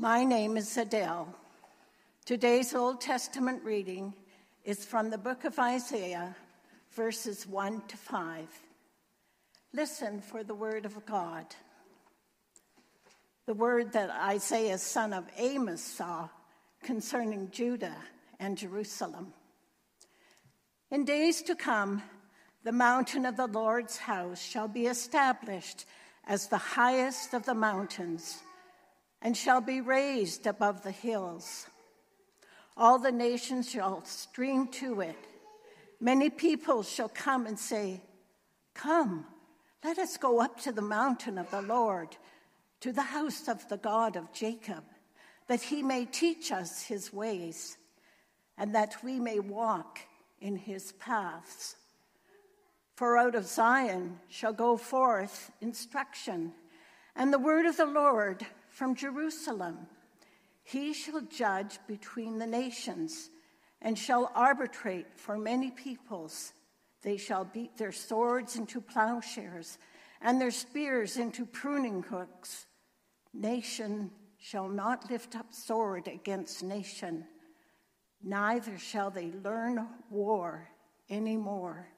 My name is Adele. Today's Old Testament reading is from the book of Isaiah, verses 1-5. Listen for the word of God. The word that Isaiah, son of Amos, saw concerning Judah and Jerusalem. In days to come, the mountain of the Lord's house shall be established as the highest of the mountains, and shall be raised above the hills. All the nations shall stream to it. Many people shall come and say, "Come, let us go up to the mountain of the Lord, to the house of the God of Jacob, that he may teach us his ways, and that we may walk in his paths." For out of Zion shall go forth instruction, and the word of the Lord from Jerusalem. He shall judge between the nations, and shall arbitrate for many peoples. They shall beat their swords into plowshares, and their spears into pruning hooks. Nation shall not lift up sword against nation, neither shall they learn war any more.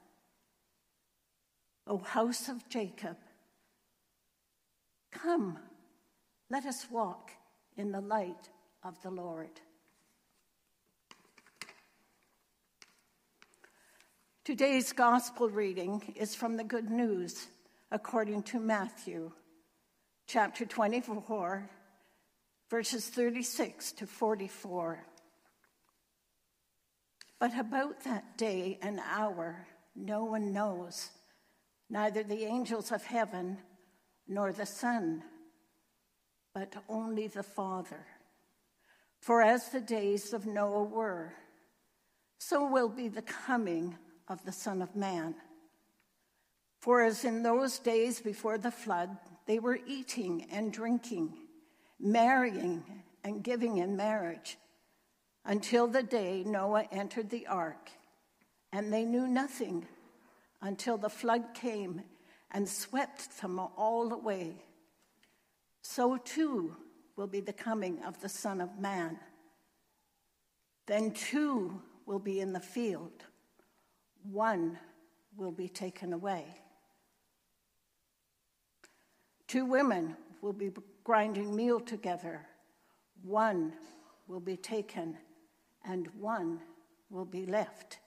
O house of Jacob, come, let us walk in the light of the Lord. Today's gospel reading is from the Good News according to Matthew, chapter 24, verses 36-44. But about that day and hour, no one knows, neither the angels of heaven nor the Son, but only the Father. For as the days of Noah were, so will be the coming of the Son of Man. For as in those days before the flood, they were eating and drinking, marrying and giving in marriage, until the day Noah entered the ark, and they knew nothing until the flood came and swept them all away. So too will be the coming of the Son of Man. Then two will be in the field. One will be taken away. 2 women will be grinding meal together. One will be taken, and one will be left.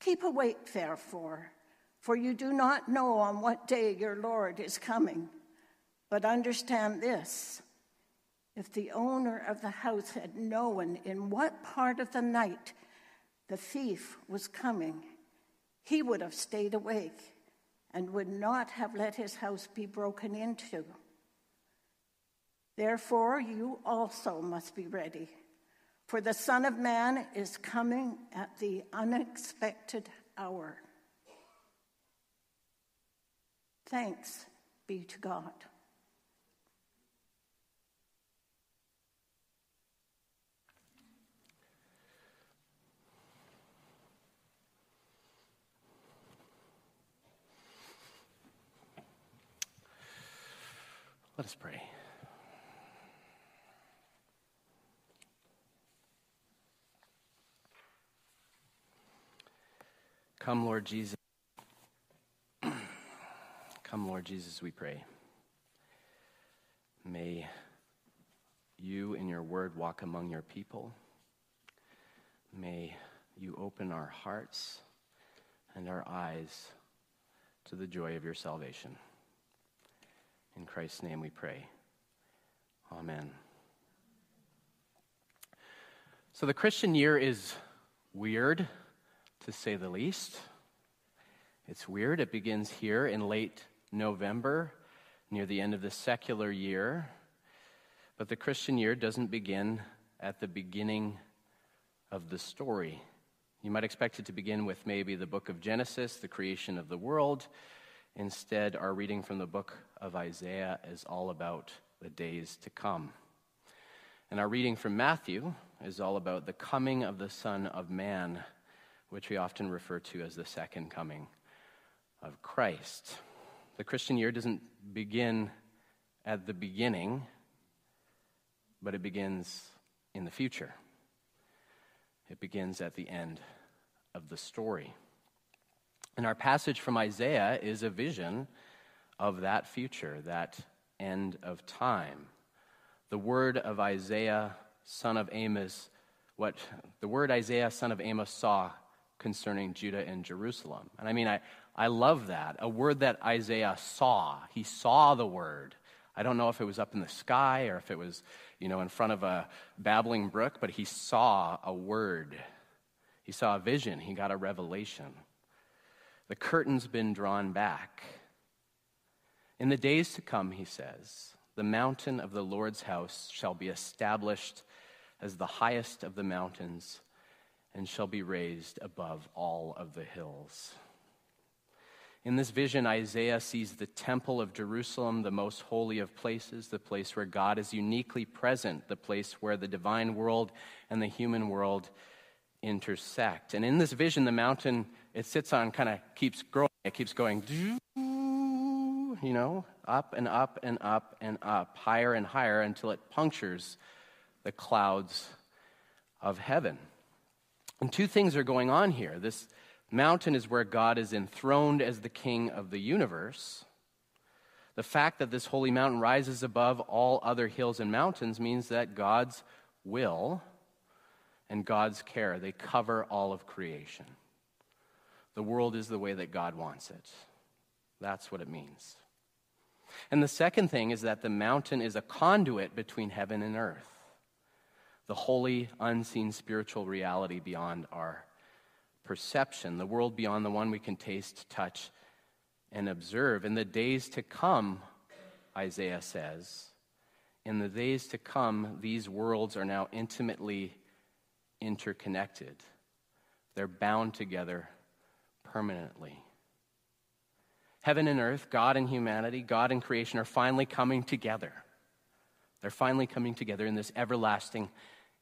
Keep awake, therefore, for you do not know on what day your Lord is coming. But understand this, if the owner of the house had known in what part of the night the thief was coming, he would have stayed awake and would not have let his house be broken into. Therefore, you also must be ready, for the Son of Man is coming at the unexpected hour. Thanks be to God. Let us pray. Come, Lord Jesus. Come, Lord Jesus, we pray. May you in your word walk among your people. May you open our hearts and our eyes to the joy of your salvation. In Christ's name we pray. Amen. So the Christian year is weird, to say the least. It's weird. It begins here in late November, near the end of the secular year. But the Christian year doesn't begin at the beginning of the story. You might expect it to begin with maybe the book of Genesis, the creation of the world. Instead, our reading from the book of Isaiah is all about the days to come. And our reading from Matthew is all about the coming of the Son of Man, which we often refer to as the second coming of Christ. The Christian year doesn't begin at the beginning, but it begins in the future. It begins at the end of the story. And our passage from Isaiah is a vision of that future, that end of time. The word of Isaiah, son of Amos, what the word Isaiah, son of Amos, saw concerning Judah and Jerusalem. And I mean, I love that. A word that Isaiah saw. He saw the word. I don't know if it was up in the sky or if it was, in front of a babbling brook, but he saw a word. He saw a vision. He got a revelation. The curtain's been drawn back. In the days to come, he says, the mountain of the Lord's house shall be established as the highest of the mountains and shall be raised above all of the hills. In this vision, Isaiah sees the temple of Jerusalem, the most holy of places, the place where God is uniquely present, the place where the divine world and the human world intersect. And in this vision, the mountain it sits on kind of keeps growing. It keeps going, up and up and up and up, higher and higher until it punctures the clouds of heaven. And two things are going on here. This mountain is where God is enthroned as the king of the universe. The fact that this holy mountain rises above all other hills and mountains means that God's will and God's care, they cover all of creation. The world is the way that God wants it. That's what it means. And the second thing is that the mountain is a conduit between heaven and earth, the holy, unseen spiritual reality beyond our perception, the world beyond the one we can taste, touch, and observe. In the days to come, Isaiah says, in the days to come, these worlds are now intimately interconnected. They're bound together permanently. Heaven and earth, God and humanity, God and creation are finally coming together. They're finally coming together in this everlasting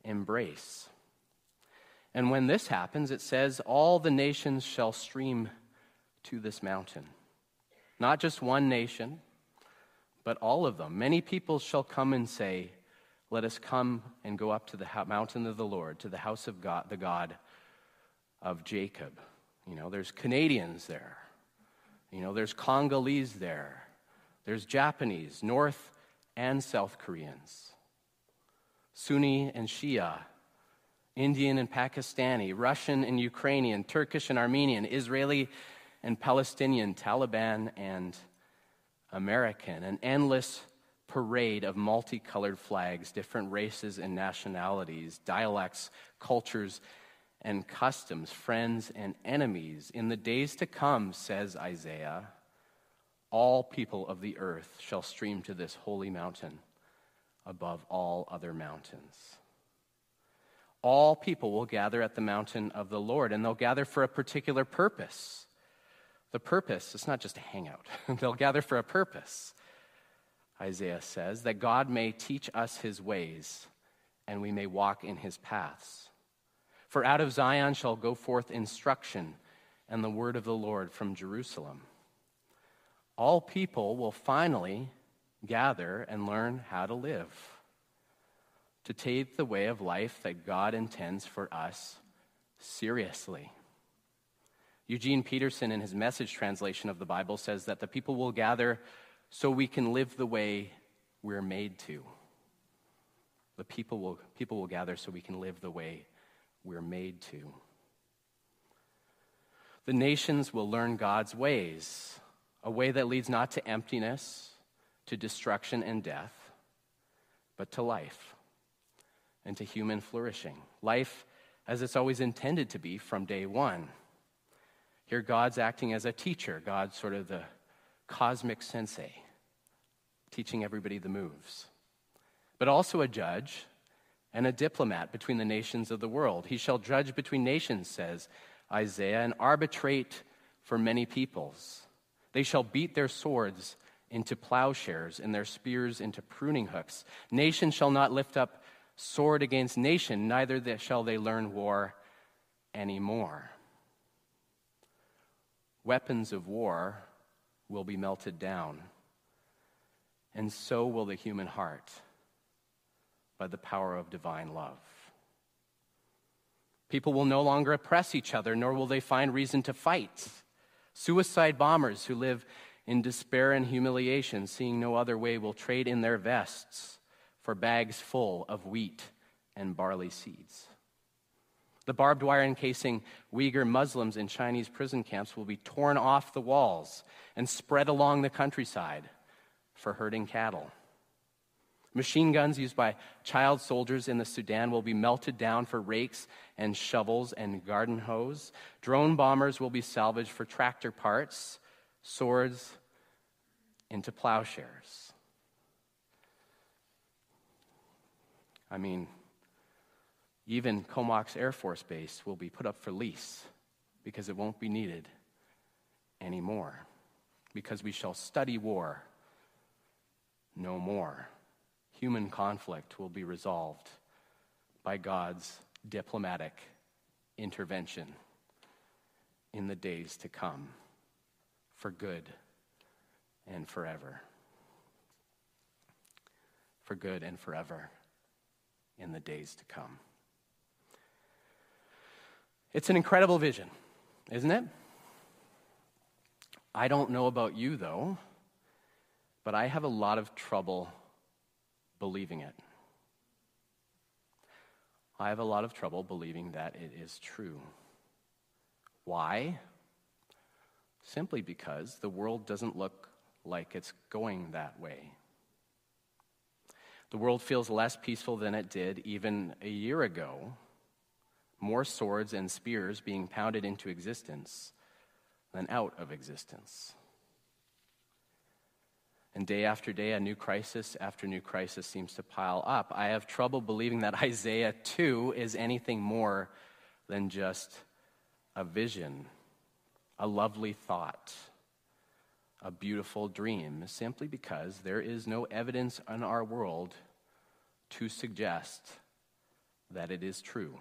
embrace. And when this happens, it says, all the nations shall stream to this mountain. Not just one nation, but all of them. Many people shall come and say, let us come and go up to the mountain of the Lord, to the house of God, the God of Jacob. There's Canadians there. There's Congolese there. There's Japanese, North and South Koreans, Sunni and Shia, Indian and Pakistani, Russian and Ukrainian, Turkish and Armenian, Israeli and Palestinian, Taliban and American. An endless parade of multicolored flags, different races and nationalities, dialects, cultures, and customs, friends and enemies. In the days to come, says Isaiah, all people of the earth shall stream to this holy mountain above all other mountains. All people will gather at the mountain of the Lord, and they'll gather for a particular purpose. The purpose, it's not just a hangout. They'll gather for a purpose, Isaiah says, that God may teach us his ways, and we may walk in his paths. For out of Zion shall go forth instruction, and the word of the Lord from Jerusalem. All people will finally gather and learn how to live, to take the way of life that God intends for us seriously. Eugene Peterson, in his Message translation of the Bible, says that the people will gather so we can live the way we're made to. The people will gather so we can live the way we're made to. The nations will learn God's ways, a way that leads not to emptiness, to destruction and death, but to life and to human flourishing. Life as it's always intended to be from day one. Here God's acting as a teacher. God's sort of the cosmic sensei, teaching everybody the moves. But also a judge and a diplomat between the nations of the world. He shall judge between nations, says Isaiah, and arbitrate for many peoples. They shall beat their swords into plowshares and their spears into pruning hooks. Nation shall not lift up sword against nation, neither shall they learn war anymore. Weapons of war will be melted down, and so will the human heart. by the power of divine love. People will no longer oppress each other, nor will they find reason to fight. Suicide bombers who live in despair and humiliation, seeing no other way, will trade in their vests for bags full of wheat and barley seeds. The barbed wire encasing Uyghur Muslims in Chinese prison camps will be torn off the walls and spread along the countryside for herding cattle. Machine guns used by child soldiers in the Sudan will be melted down for rakes and shovels and garden hose. Drone bombers will be salvaged for tractor parts, swords into plowshares. I mean, even Comox Air Force Base will be put up for lease because it won't be needed anymore, because we shall study war no more. Human conflict will be resolved by God's diplomatic intervention in the days to come, for good and forever. For good and forever in the days to come. It's an incredible vision, isn't it? I don't know about you, though, but I have a lot of trouble believing it. I have a lot of trouble believing that it is true. Why? Simply because the world doesn't look like it's going that way. The world feels less peaceful than it did even a year ago. More swords and spears being pounded into existence than out of existence. And day after day, a new crisis after new crisis seems to pile up. I have trouble believing that Isaiah 2 is anything more than just a vision, a lovely thought, a beautiful dream, simply because there is no evidence in our world to suggest that it is true.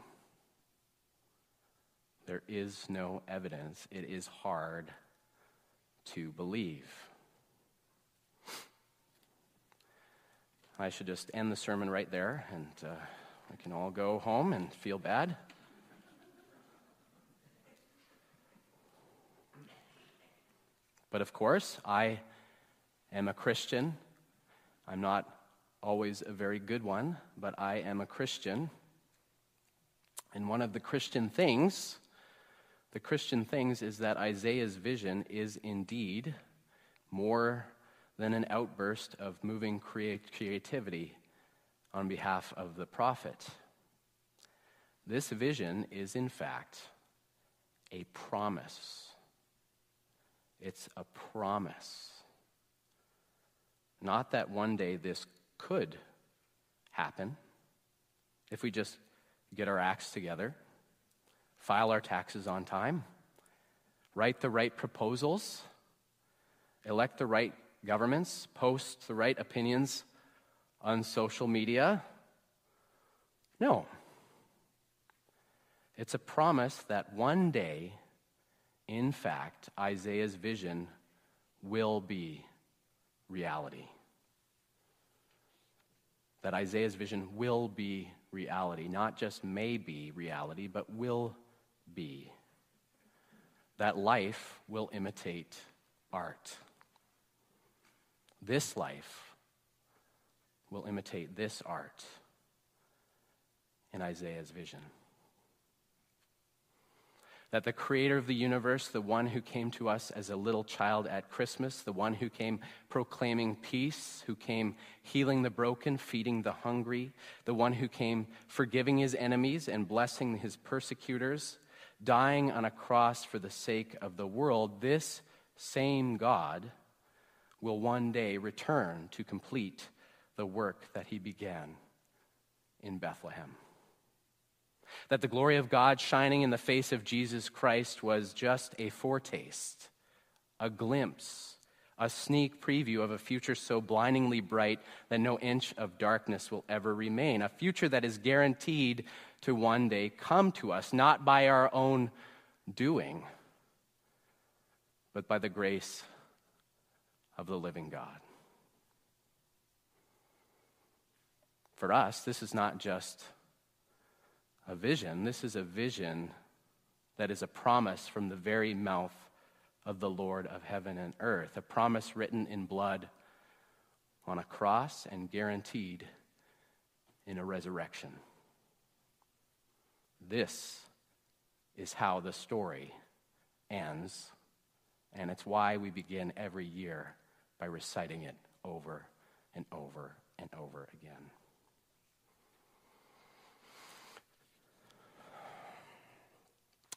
There is no evidence. It is hard to believe. I should just end the sermon right there, and we can all go home and feel bad. But of course, I am a Christian. I'm not always a very good one, but I am a Christian. And one of the Christian things is that Isaiah's vision is indeed more than an outburst of moving creativity on behalf of the prophet. This vision is, in fact, a promise. It's a promise. Not that one day this could happen if we just get our acts together, file our taxes on time, write the right proposals, elect the right governments, post the right opinions on social media. No. It's a promise that one day, in fact, Isaiah's vision will be reality. That Isaiah's vision will be reality, not just may be reality, but will be. That life will imitate art. This life will imitate this art in Isaiah's vision. That the creator of the universe, the one who came to us as a little child at Christmas, the one who came proclaiming peace, who came healing the broken, feeding the hungry, the one who came forgiving his enemies and blessing his persecutors, dying on a cross for the sake of the world, this same God will one day return to complete the work that he began in Bethlehem. That the glory of God shining in the face of Jesus Christ was just a foretaste, a glimpse, a sneak preview of a future so blindingly bright that no inch of darkness will ever remain, a future that is guaranteed to one day come to us, not by our own doing, but by the grace of the living God. for us, this is not just a vision. This is a vision that is a promise from the very mouth of the Lord of heaven and earth, a promise written in blood on a cross and guaranteed in a resurrection. This is how the story ends, and it's why we begin every year by reciting it over and over and over again.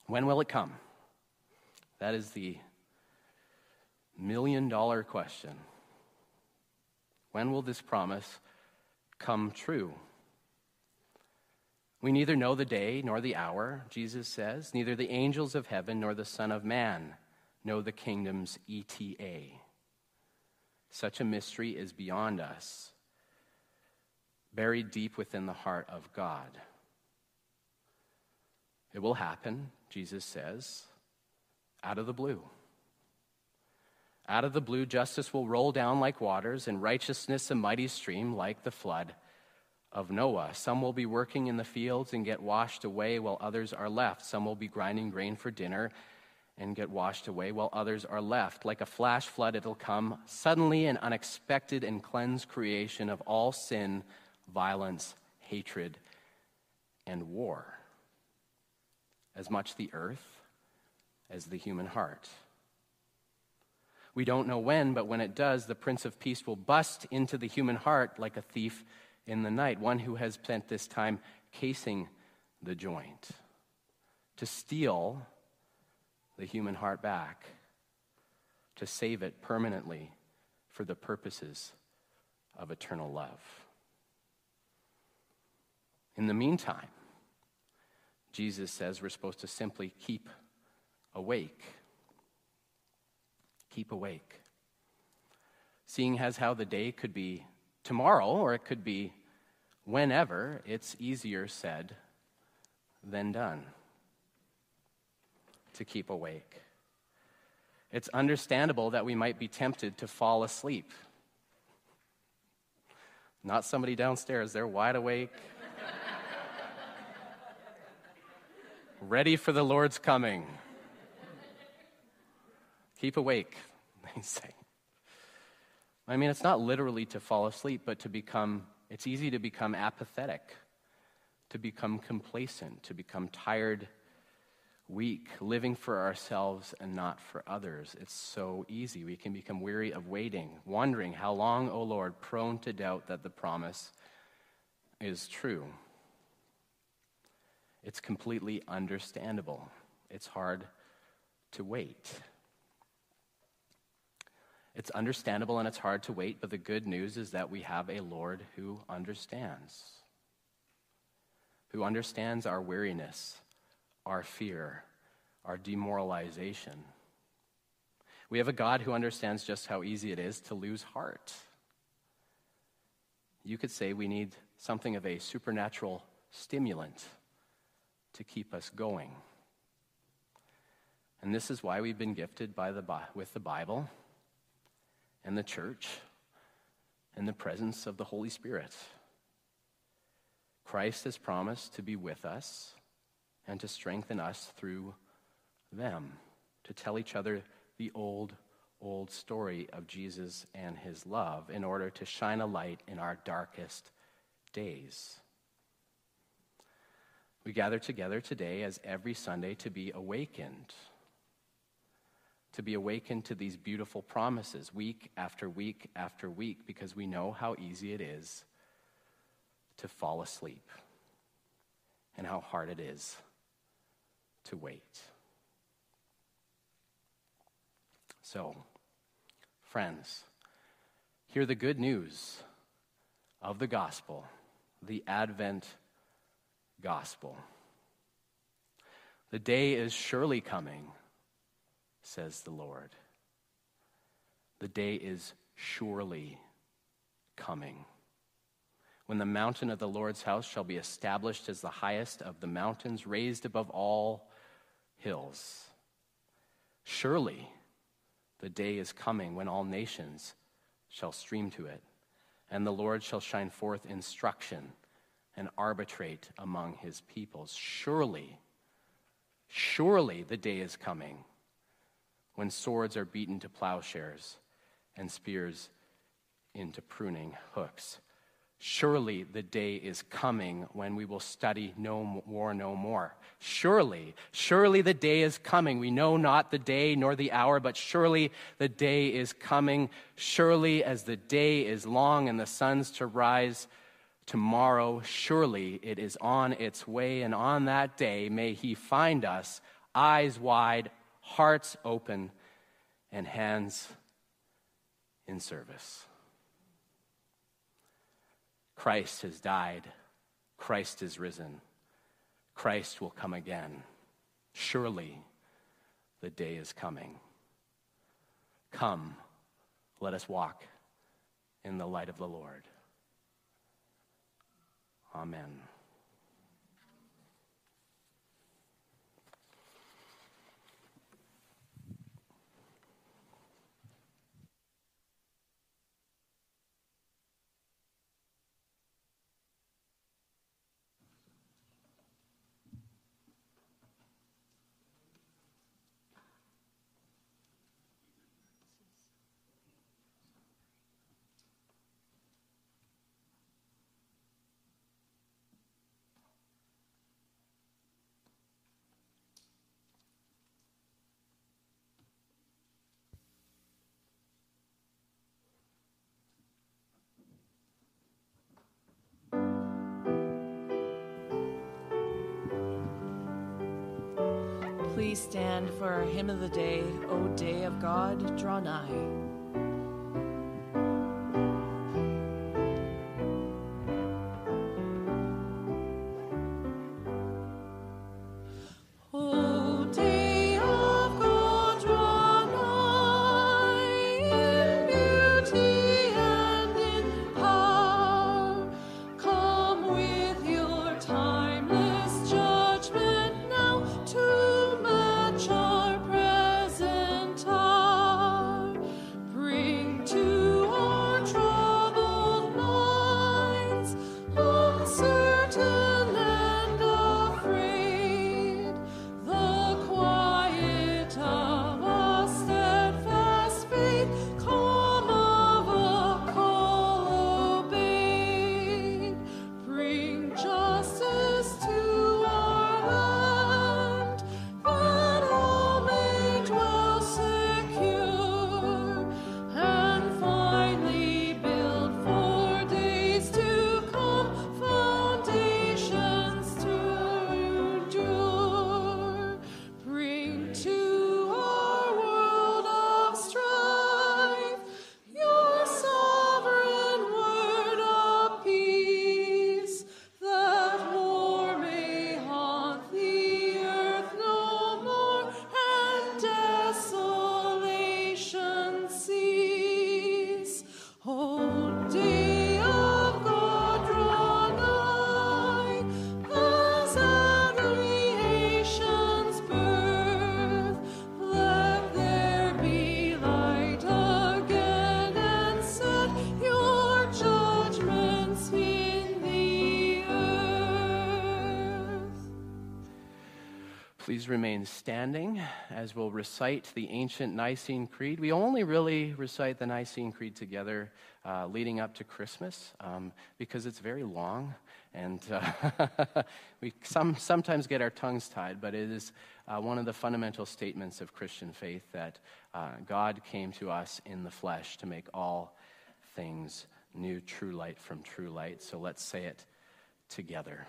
When will it come? That is the million-dollar question. When will this promise come true? We neither know the day nor the hour, Jesus says. Neither the angels of heaven nor the Son of Man know the kingdom's ETA. Such a mystery is beyond us, buried deep within the heart of God. It will happen, Jesus says, out of the blue. Out of the blue, justice will roll down like waters, and righteousness a mighty stream like the flood of Noah. Some will be working in the fields and get washed away while others are left. Some will be grinding grain for dinner and get washed away while others are left. Like a flash flood, it'll come suddenly and unexpected and cleanse creation of all sin, violence, hatred, and war. As much the earth as the human heart. We don't know when, but when it does, the Prince of Peace will bust into the human heart like a thief in the night, one who has spent this time casing the joint to steal the human heart back, to save it permanently for the purposes of eternal love. In the meantime, Jesus says we're supposed to simply keep awake. Keep awake. Seeing as how the day could be tomorrow or it could be whenever, it's easier said than done to keep awake. It's understandable that we might be tempted to fall asleep. Not somebody downstairs, they're wide awake. Ready for the Lord's coming. Keep awake, they say. I mean, it's not literally to fall asleep, but it's easy to become apathetic, to become complacent, to become tired, weak, living for ourselves and not for others. It's so easy. We can become weary of waiting, wondering how long, O Lord, prone to doubt that the promise is true. It's completely understandable. It's hard to wait. It's understandable and it's hard to wait, but the good news is that we have a Lord who understands our weariness, our fear, our demoralization. We have a God who understands just how easy it is to lose heart. You could say we need something of a supernatural stimulant to keep us going. And this is why we've been gifted with the Bible and the church and the presence of the Holy Spirit. Christ has promised to be with us and to strengthen us through them, to tell each other the old story of Jesus and his love in order to shine a light in our darkest days. We gather together today as every Sunday to be awakened to these beautiful promises week after week after week, because we know how easy it is to fall asleep and how hard it is to wait. So, friends, hear the good news of the gospel, the Advent gospel. The day is surely coming, says the Lord. The day is surely coming, when the mountain of the Lord's house shall be established as the highest of the mountains, raised above all hills. Surely the day is coming when all nations shall stream to it and the Lord shall shine forth instruction and arbitrate among his peoples. Surely, surely the day is coming when swords are beaten to plowshares and spears into pruning hooks. Surely the day is coming when we will study no more. Surely the day is coming. We know not the day nor the hour, but surely the day is coming. Surely as the day is long and the sun's to rise tomorrow, surely it is on its way. And on that day, may he find us eyes wide, hearts open, and hands in service. Christ has died. Christ is risen. Christ will come again. Surely the day is coming. Come, let us walk in the light of the Lord. Amen. Please stand for our hymn of the day, O Day of God, Draw Nigh. Please remain standing as we'll recite the ancient Nicene Creed. We only really recite the Nicene Creed together leading up to Christmas because it's very long, and we sometimes get our tongues tied, but it is one of the fundamental statements of Christian faith that God came to us in the flesh to make all things new, true light from true light. So let's say it together.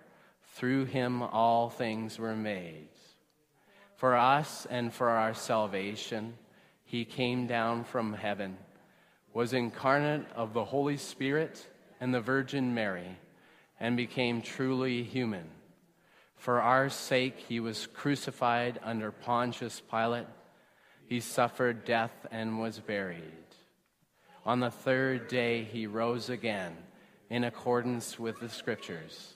Through him all things were made. For us and for our salvation, he came down from heaven, was incarnate of the Holy Spirit and the Virgin Mary, and became truly human. For our sake he was crucified under Pontius Pilate. He suffered death and was buried. On the third day he rose again, in accordance with the Scriptures.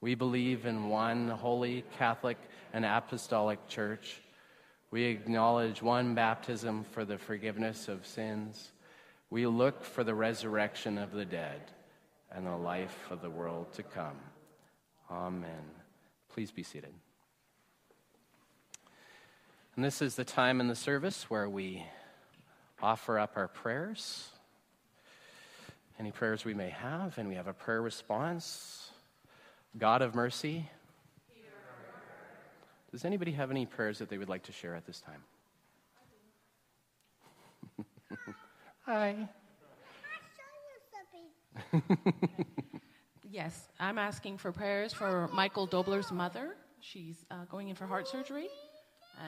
We believe in one holy, Catholic, and apostolic church. We acknowledge one baptism for the forgiveness of sins. We look for the resurrection of the dead and the life of the world to come. Amen. Please be seated. And this is the time in the service where we offer up our prayers, any prayers we may have, and we have a prayer response. God of mercy. Does anybody have any prayers that they would like to share at this time? Hi. Yes, I'm asking for prayers for Michael Dobler's mother. She's going in for heart surgery,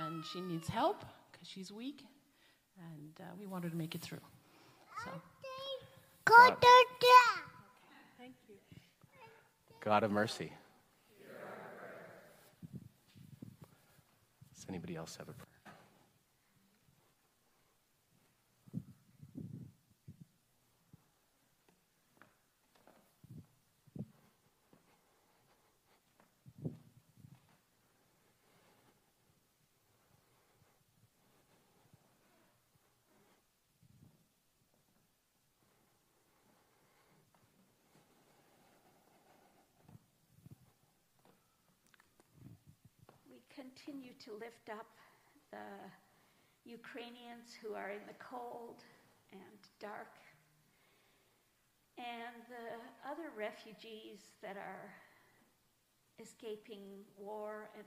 and she needs help because she's weak, and we want her to make it through. So. Thank you. God of mercy. Does anybody else have a prayer? Continue to lift up the Ukrainians who are in the cold and dark, and the other refugees that are escaping war and